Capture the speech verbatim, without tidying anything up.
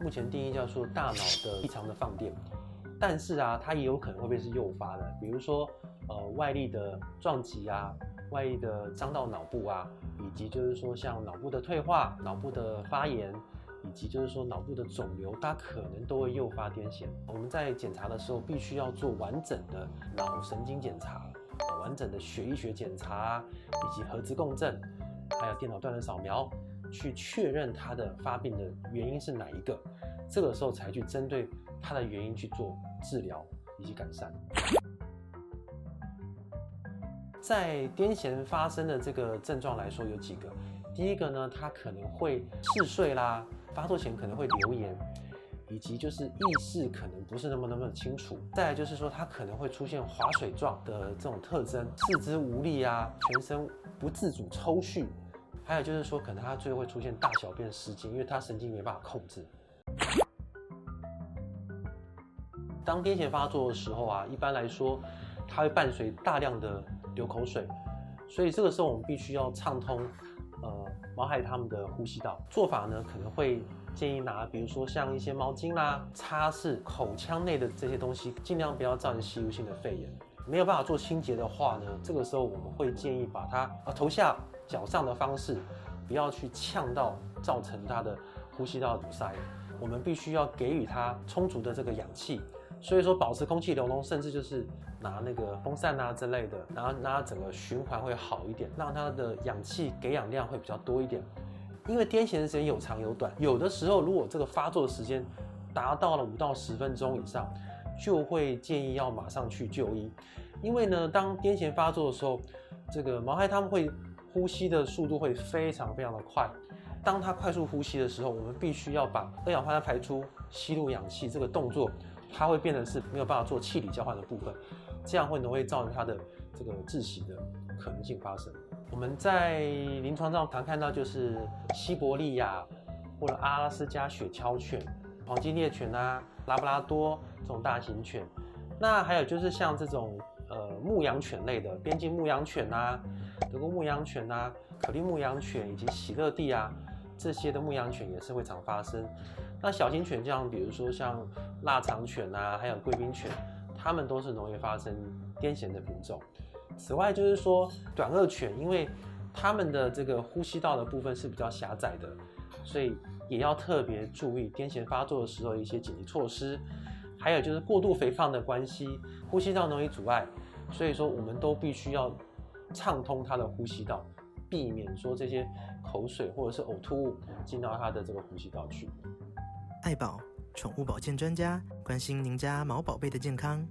目前定义叫做大脑的异常的放电，但是啊，它也有可能会被是诱发的，比如说呃外力的撞击啊，外力的伤到脑部啊，以及就是说像脑部的退化、脑部的发炎，以及就是说脑部的肿瘤，它可能都会诱发癫痫。我们在检查的时候必须要做完整的脑神经检查、呃、完整的血液学检查，以及核磁共振，还有电脑断层扫描，去确认它的发病的原因是哪一个，这个时候才去针对它的原因去做治疗以及改善。在癫痫发生的这个症状来说有几个，第一个呢，它可能会嗜睡啦，发作前可能会流言，以及就是意识可能不是那么那么清楚。再来就是说，它可能会出现滑水状的这种特征，四肢无力啊，全身不自主抽搐，还有就是说，可能它最后会出现大小便失禁，因为它神经没办法控制。当癫痫发作的时候啊，一般来说，它会伴随大量的流口水，所以这个时候我们必须要畅通呃毛孩他们的呼吸道。做法呢，可能会建议拿比如说像一些毛巾啦，擦拭口腔内的这些东西，尽量不要造成吸入性的肺炎。没有办法做清洁的话呢，这个时候我们会建议把它、啊、头下脚上的方式，不要去呛到造成它的呼吸道的堵塞。我们必须要给予它充足的这个氧气，所以说保持空气流通，甚至就是拿那个风扇啊之类的，然后让它整个循环会好一点，让它的氧气给氧量会比较多一点。因为癫痫的时间有长有短，有的时候如果这个发作的时间达到了五到十分钟以上，就会建议要马上去就医。因为呢，当癫痫发作的时候，这个毛孩他们会呼吸的速度会非常非常的快。当他快速呼吸的时候，我们必须要把二氧化碳排出、吸入氧气这个动作，它会变成是没有办法做气体交换的部分，这样会容易造成它的这个窒息的可能性发生。我们在临床上常看到就是西伯利亚或者阿拉斯加雪橇犬、黄金猎犬啊、拉布拉多这种大型犬，那还有就是像这种呃牧羊犬类的边境牧羊犬啊、德国牧羊犬啊、可利牧羊犬以及喜乐蒂啊，这些的牧羊犬也是会常发生。那小型犬像比如说像腊肠犬啊，还有贵宾犬，它们都是容易发生癫痫的品种。此外就是说短颚犬，因为它们的这个呼吸道的部分是比较狭窄的，所以也要特别注意癫痫发作的时候一些紧急措施。还有就是过度肥胖的关系，呼吸道容易阻碍，所以说我们都必须要畅通它的呼吸道，避免说这些口水或者是呕吐物进到它的这个呼吸道去。爱宝宠物保健专家，关心您家毛宝贝的健康。